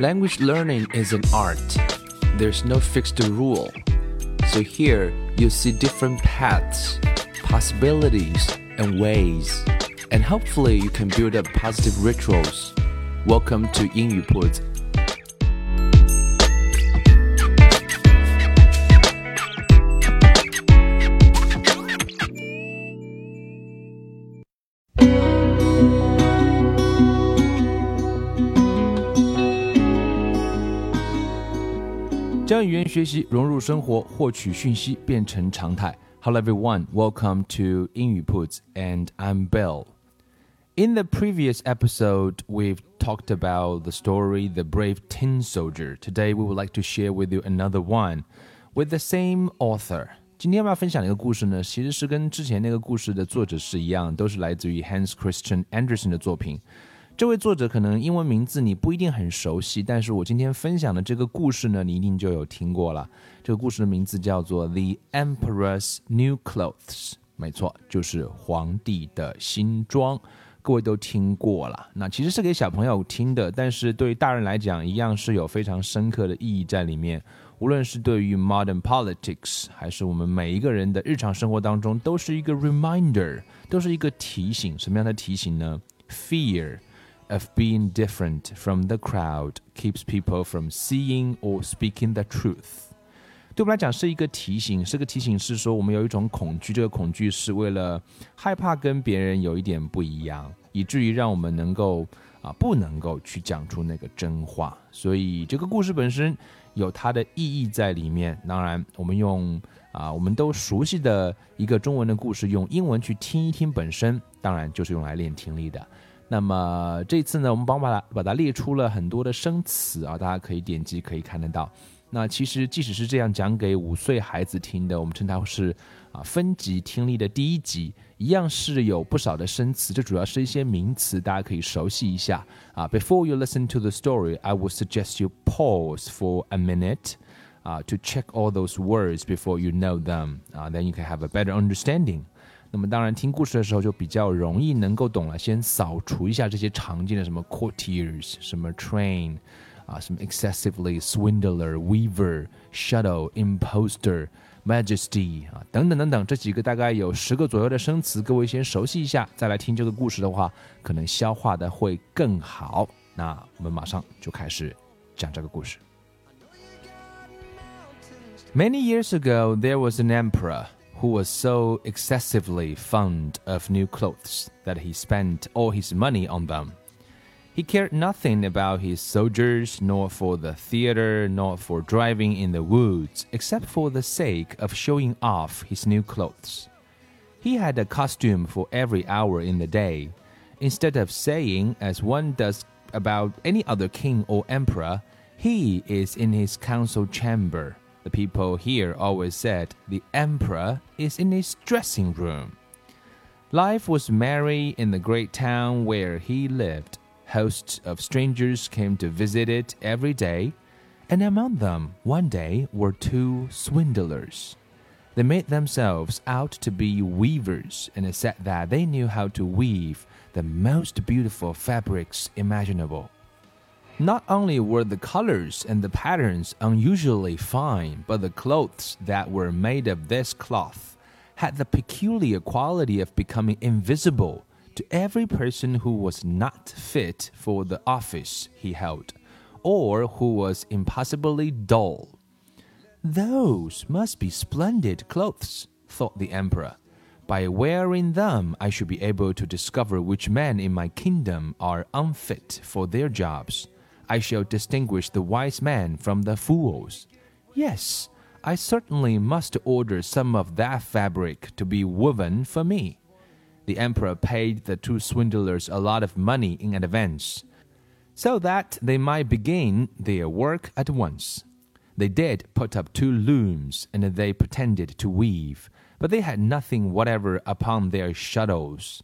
Language learning is an art. There's no fixed rule. So here you see different paths, possibilities, and ways. And hopefully you can build up positive rituals. Welcome to 英语 Puts. 将语言学习融入生活，获取讯息变成常态。Hello everyone, welcome to 英语 Puts, and I'm Bill. In the previous episode, we've talked about the story The Brave Tin Soldier. Today we would like to share with you another one with the same author. 今天要分享的一个故事呢，其实是跟之前那个故事的作者是一样，都是来自于 Hans Christian Andersen 的作品。这位作者可能英文名字你不一定很熟悉，但是我今天分享的这个故事呢，你一定就有听过了。这个故事的名字叫做 The Emperor's New Clothes， 没错，就是皇帝的新装，各位都听过了。那其实是给小朋友听的，但是对于大人来讲，一样是有非常深刻的意义在里面。无论是对于 modern politics， 还是我们每一个人的日常生活当中，都是一个 reminder， 都是一个提醒。什么样的提醒呢？ Fear.Of being different from the crowd keeps people from seeing or speaking the truth. 对我们来讲是一个提醒，是个提醒是说我们有一种恐惧，这个恐惧是为了害怕跟别人有一点不一样，以至于让我们能够不能够去讲出那个真话。所以这个故事本身有它的意义在里面。当然，我们用我们都熟悉的一个中文的故事，用英文去听一听，本身当然就是用来练听力的。那么这次呢，我们帮把它列出了很多的生词啊，大家可以点击可以看得到。那其实即使是这样讲给5岁孩子听的，我们称它是分级听力的第一集，一样是有不少的生词，这主要是一些名词，大家可以熟悉一下啊。Before you listen to the story, I would suggest you pause for a minute to check all those words before you know them. Then you can have a better understanding.那么当然听故事的时候就比较容易能够懂了，先扫除一下这些常见的什么 courtiers， 什么 train， 什么 excessively swindler weaver shuttle imposter majesty 等等等等，这几个大概有10个左右的生词，各位先熟悉一下，再来听这个故事的话，可能消化的会更好。那我们马上就开始讲这个故事。 Many years ago, there was an emperor.Who was so excessively fond of new clothes that he spent all his money on them. He cared nothing about his soldiers, nor for the theater, nor for driving in the woods, except for the sake of showing off his new clothes. He had a costume for every hour in the day. Instead of saying, as one does about any other king or emperor, he is in his council chamber.The people here always said the emperor is in his dressing room. Life was merry in the great town where he lived. Hosts of strangers came to visit it every day, and among them one day were 2 swindlers. They made themselves out to be weavers and said that they knew how to weave the most beautiful fabrics imaginable.Not only were the colors and the patterns unusually fine, but the clothes that were made of this cloth had the peculiar quality of becoming invisible to every person who was not fit for the office he held, or who was impossibly dull. Those must be splendid clothes, thought the emperor. By wearing them, I should be able to discover which men in my kingdom are unfit for their jobs.I shall distinguish the wise man from the fools. Yes, I certainly must order some of that fabric to be woven for me. The emperor paid the 2 swindlers a lot of money in advance, so that they might begin their work at once. They did put up 2 looms, and they pretended to weave, but they had nothing whatever upon their shuttles.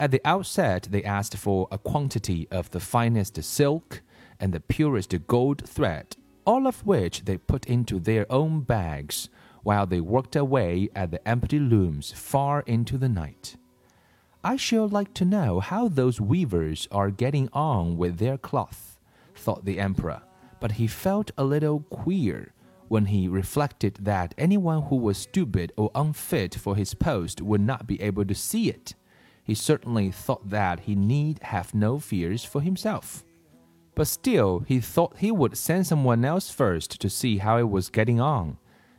At the outset, they asked for a quantity of the finest silk,and the purest gold thread, all of which they put into their own bags, while they worked away at the empty looms far into the night. I should like to know how those weavers are getting on with their cloth, thought the emperor, but he felt a little queer when he reflected that anyone who was stupid or unfit for his post would not be able to see it. He certainly thought that he need have no fears for himself. But still, he thought he would send someone else first to see how it was getting on.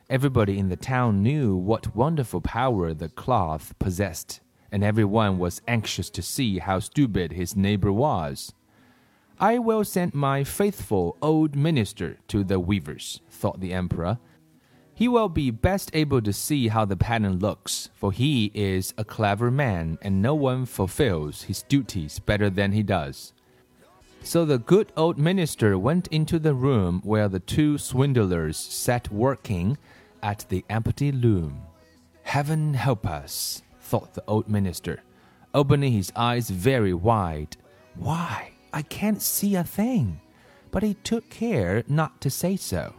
Everybody in the town knew what wonderful power the cloth possessed, and everyone was anxious to see how stupid his neighbor was. I will send my faithful old minister to the weavers, thought the emperor. He will be best able to see how the pattern looks, for he is a clever man, and no one fulfills his duties better than he does. So the good old minister went into the room where the two swindlers sat working at the empty loom. Heaven help us, thought the old minister, opening his eyes very wide. Why, I can't see a thing, but he took care not to say so.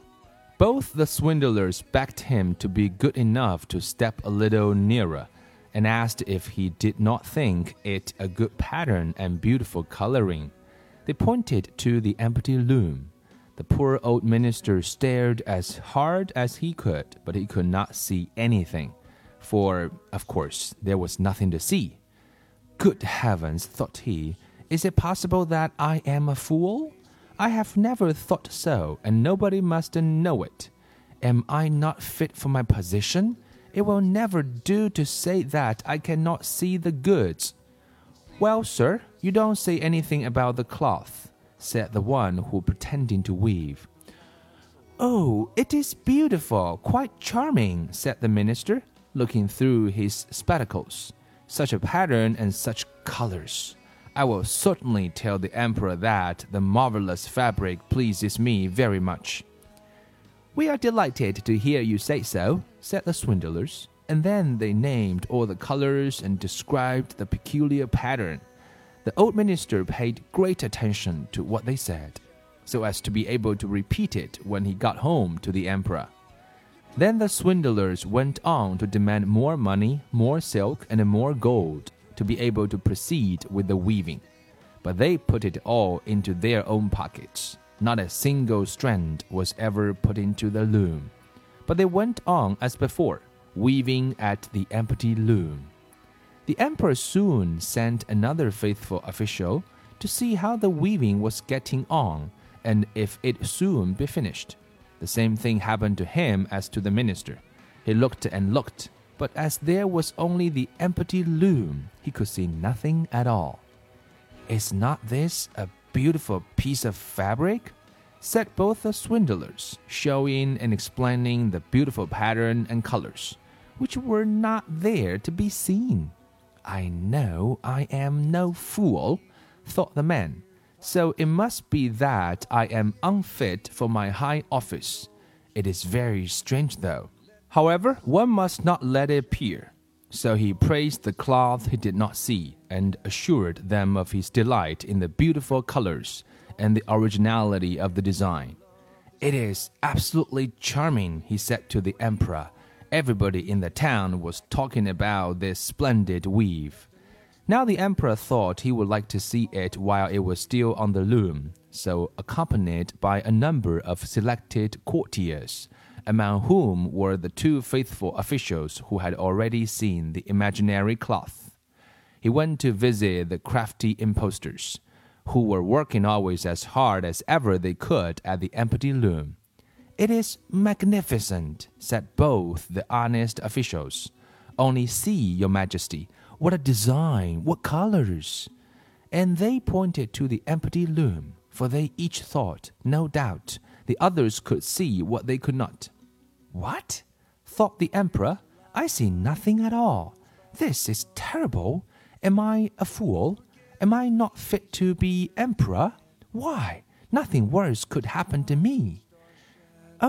Both the swindlers begged him to be good enough to step a little nearer, and asked if he did not think it a good pattern and beautiful coloring. They pointed to the empty loom. The poor old minister stared as hard as he could, but he could not see anything, for, of course, there was nothing to see. Good heavens, thought he, is it possible that I am a fool? I have never thought so, and nobody must know it. Am I not fit for my position? It will never do to say that I cannot see the goods. Well, sir, you don't say anything about the cloth, said the one who pretended to weave. Oh, it is beautiful, quite charming, said the minister, looking through his spectacles. Such a pattern and such colors.I will certainly tell the emperor that the marvelous fabric pleases me very much. We are delighted to hear you say so, said the swindlers, and then they named all the colors and described the peculiar pattern. The old minister paid great attention to what they said, so as to be able to repeat it when he got home to the emperor. Then the swindlers went on to demand more money, more silk, and more gold.To be able to proceed with the weaving, but they put it all into their own pockets. Not a single strand was ever put into the loom, but they went on as before, weaving at the empty loom. The emperor soon sent another faithful official to see how the weaving was getting on and if it soon be finished. The same thing happened to him as to the minister. He looked and looked.But as there was only the empty loom, he could see nothing at all. Is not this a beautiful piece of fabric? Said both the swindlers, showing and explaining the beautiful pattern and colors, which were not there to be seen. I know I am no fool, thought the man, so it must be that I am unfit for my high office. It is very strange, though.However, one must not let it appear. So he praised the cloth he did not see, and assured them of his delight in the beautiful colors and the originality of the design. It is absolutely charming, he said to the emperor. Everybody in the town was talking about this splendid weave. Now the emperor thought he would like to see it while it was still on the loom, so accompanied by a number of selected courtiers,among whom were the two faithful officials who had already seen the imaginary cloth. He went to visit the crafty impostors, who were working always as hard as ever they could at the empty loom. It is magnificent, said both the honest officials. Only see, your majesty, what a design, what colors! And they pointed to the empty loom, for they each thought, no doubt,The others could see what they could not. What? Thought the emperor. I see nothing at all. This is terrible. Am I a fool? Am I not fit to be emperor? Why, nothing worse could happen to me.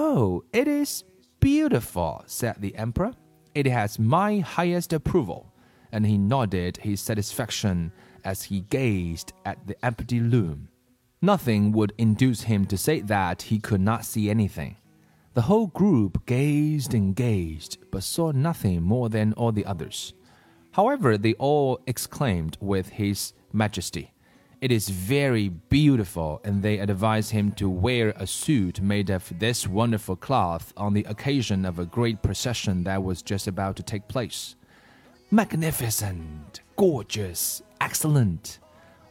Oh, it is beautiful, said the emperor. It has my highest approval. And he nodded his satisfaction as he gazed at the empty loom.Nothing would induce him to say that he could not see anything. The whole group gazed and gazed, but saw nothing more than all the others. However, they all exclaimed with his majesty, It is very beautiful, and they advise him to wear a suit made of this wonderful cloth on the occasion of a great procession that was just about to take place. Magnificent, gorgeous, excellent,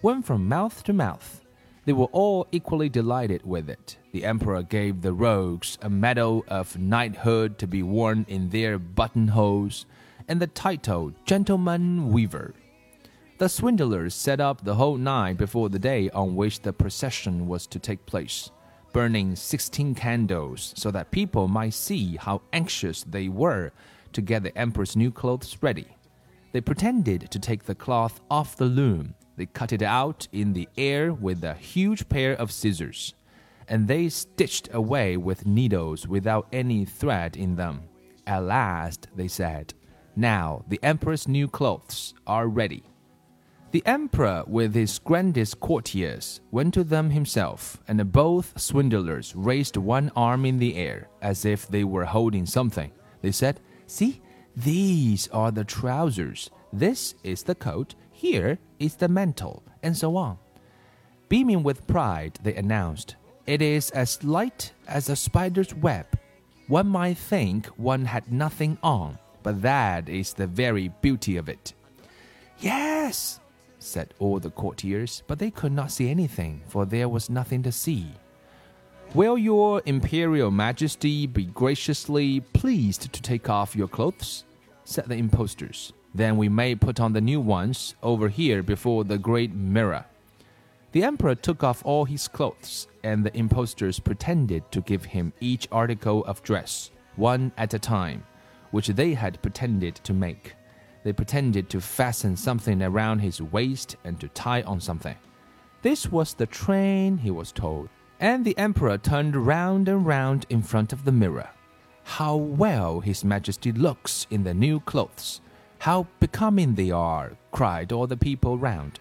went from mouth to mouth. They were all equally delighted with it. The emperor gave the rogues a medal of knighthood to be worn in their buttonholes, and the title Gentleman Weaver.The swindlers set up the whole night before the day on which the procession was to take place, burning 16 candles so that people might see how anxious they were to get the emperor's new clothes ready. They pretended to take the cloth off the loom. They cut it out in the air with a huge pair of scissors, and they stitched away with needles without any thread in them. At last, they said, "Now the emperor's new clothes are ready."The emperor, with his grandest courtiers, went to them himself, and both swindlers raised one arm in the air, as if they were holding something. They said, "See, these are the trousers, this is the coat, here is the mantle," and so on. Beaming with pride, they announced, "It is as light as a spider's web. One might think one had nothing on, but that is the very beauty of it." "Yes!said all the courtiers, but they could not see anything, for there was nothing to see. "Will your imperial majesty be graciously pleased to take off your clothes?" said the impostors. "Then we may put on the new ones over here before the great mirror." The emperor took off all his clothes, and the impostors pretended to give him each article of dress, one at a time, which they had pretended to make.They pretended to fasten something around his waist and to tie on something. This was the train, he was told, and the emperor turned round and round in front of the mirror. "How well his majesty looks in the new clothes! How becoming they are!" cried all the people round.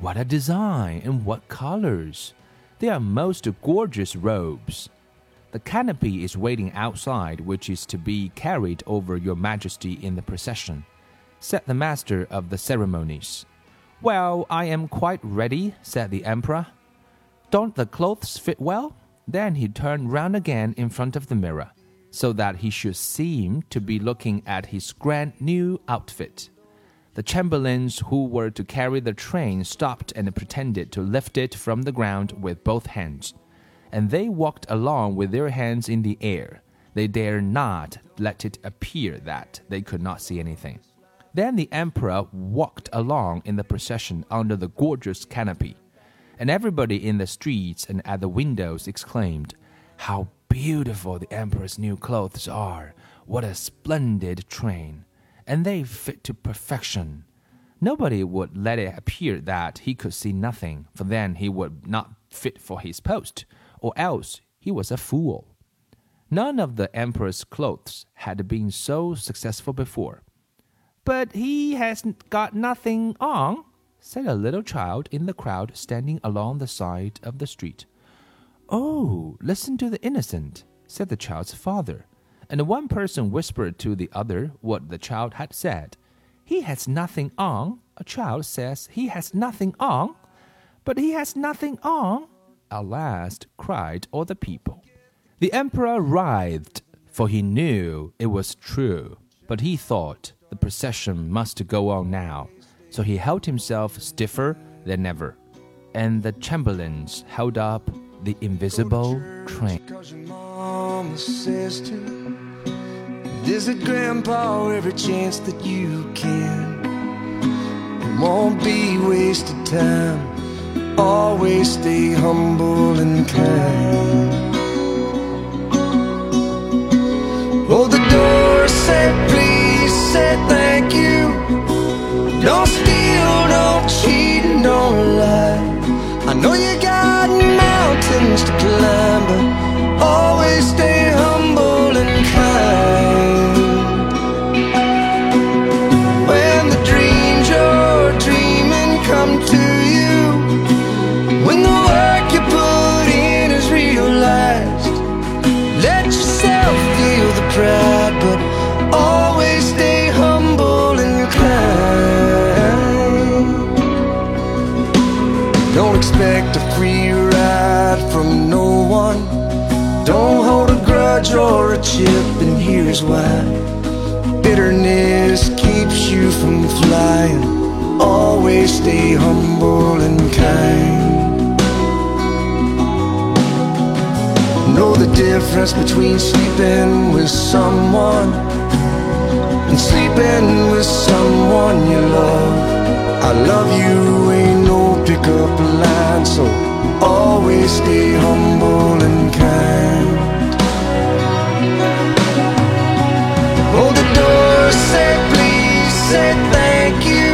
"What a design, and what colors! They are most gorgeous robes. The canopy is waiting outside, which is to be carried over your majesty in the procession," said the master of the ceremonies. "Well, I am quite ready," said the emperor. "Don't the clothes fit well?" Then he turned round again in front of the mirror, so that he should seem to be looking at his grand new outfit. The chamberlains who were to carry the train stopped and pretended to lift it from the ground with both hands, and they walked along with their hands in the air. They dared not let it appear that they could not see anything.Then the emperor walked along in the procession under the gorgeous canopy, and everybody in the streets and at the windows exclaimed, "How beautiful the emperor's new clothes are! What a splendid train! And they fit to perfection!" Nobody would let it appear that he could see nothing, for then he would not fit for his post, or else he was a fool. None of the emperor's clothes had been so successful before."But he has got nothing on," said a little child in the crowd standing along the side of the street. "Oh, listen to the innocent," said the child's father. And one person whispered to the other what the child had said. "He has nothing on," a child says. "He has nothing on, but he has nothing on," at last cried all the people. The emperor writhed, for he knew it was true, but he thought,The procession must go on now, so he held himself stiffer than ever, and the chamberlains held up the invisible train. Visit Grandpa every chance that you can. It won't be wasted time. Always stay humble and kind. Oh, the door said, "Please."Said thank you. Don't steal, don't cheat, don't lie. I know you got mountains to climb, but always stay humble and kind. When the dreams you're dreaming come to you, when the work you put in is realized, let yourself feel the pride, but always expect a free ride from no one. Don't hold a grudge or a chip, and here's why. Bitterness keeps you from flying. Always stay humble and kind. Know the difference between sleeping with someone and sleeping with someone you love. I love you, ain't no pickup line, so always stay humble and kind. Hold the door, say please, say thank you.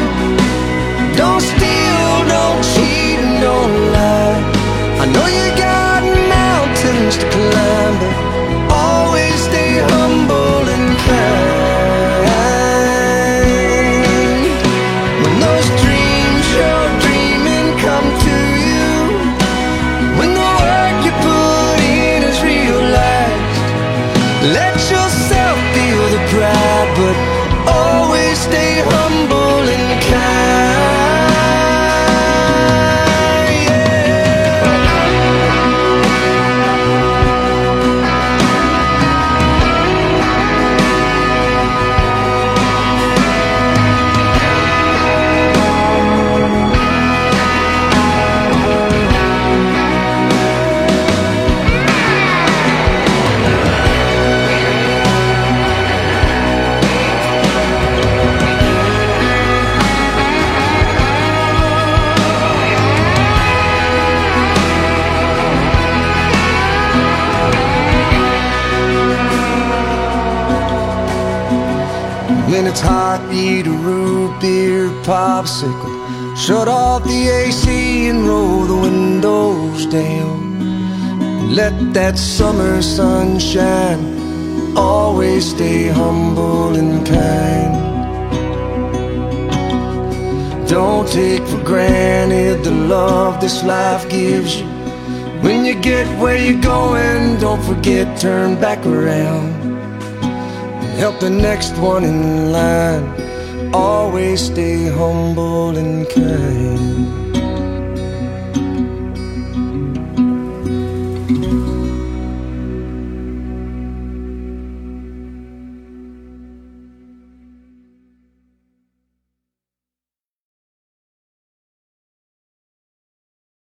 Don't steal, don't cheat, and don't lie. I know you got mountains to climb, but always stay humble and kind. It's hot, eat a root beer popsicle. Shut off the AC and roll the windows down. Let that summer sunshine. Always stay humble and kind. Don't take for granted the love this life gives you. When you get where you're going, don't forget, turn back around. Help the next one in line. Always stay humble and kind.